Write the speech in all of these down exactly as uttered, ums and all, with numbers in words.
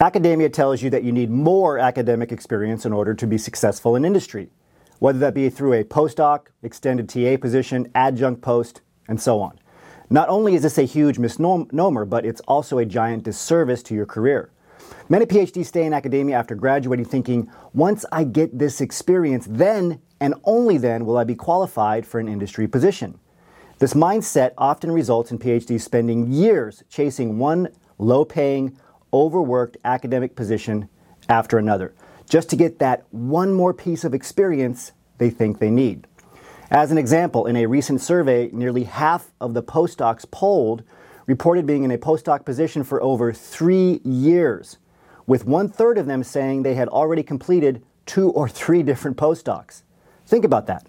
Academia tells you that you need more academic experience in order to be successful in industry, whether that be through a postdoc, extended T A position, adjunct post, and so on. Not only is this a huge misnomer, but it's also a giant disservice to your career. Many PhDs stay in academia after graduating thinking, once I get this experience, then and only then will I be qualified for an industry position. This mindset often results in PhDs spending years chasing one low-paying, overworked academic position after another, just to get that one more piece of experience they think they need. As an example, in a recent survey, nearly half of the postdocs polled reported being in a postdoc position for over three years, with one-third of them saying they had already completed two or three different postdocs. Think about that.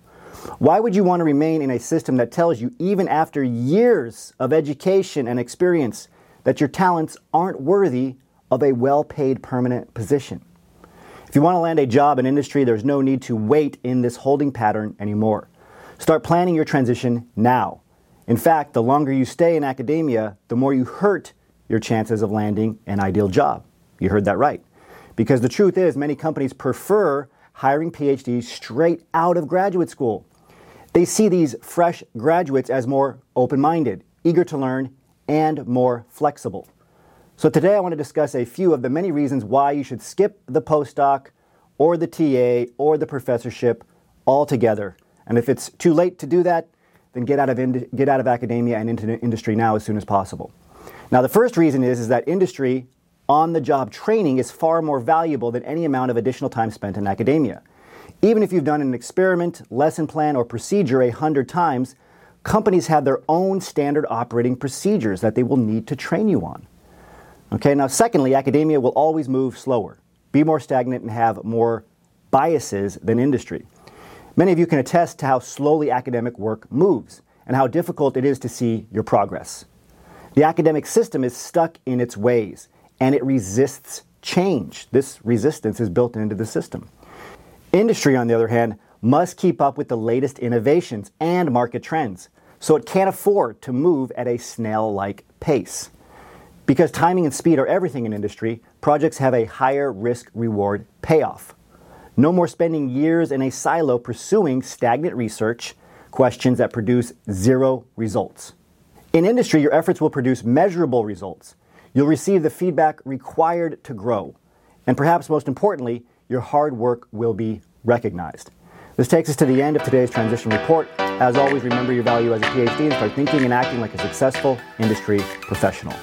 Why would you want to remain in a system that tells you, even after years of education and experience, that your talents aren't worthy of a well-paid permanent position? If you want to land a job in industry, there's no need to wait in this holding pattern anymore. Start planning your transition now. In fact, the longer you stay in academia, the more you hurt your chances of landing an ideal job. You heard that right. Because the truth is, many companies prefer hiring PhDs straight out of graduate school. They see these fresh graduates as more open-minded, eager to learn, and more flexible. So today I want to discuss a few of the many reasons why you should skip the postdoc or the T A or the professorship altogether. And if it's too late to do that, then get out of ind- get out of academia and into industry now as soon as possible. Now the first reason is, is that industry on-the-job training is far more valuable than any amount of additional time spent in academia. Even if you've done an experiment, lesson plan, or procedure a hundred times, companies have their own standard operating procedures that they will need to train you on. Okay, now secondly, academia will always move slower, be more stagnant, and have more biases than industry. Many of you can attest to how slowly academic work moves and how difficult it is to see your progress. The academic system is stuck in its ways and it resists change. This resistance is built into the system. Industry, on the other hand, must keep up with the latest innovations and market trends. So it can't afford to move at a snail-like pace. Because timing and speed are everything in industry, projects have a higher risk-reward payoff. No more spending years in a silo pursuing stagnant research questions that produce zero results. In industry, your efforts will produce measurable results. You'll receive the feedback required to grow. And perhaps most importantly, your hard work will be recognized. This takes us to the end of today's Transition Report. As always, remember your value as a PhD and start thinking and acting like a successful industry professional.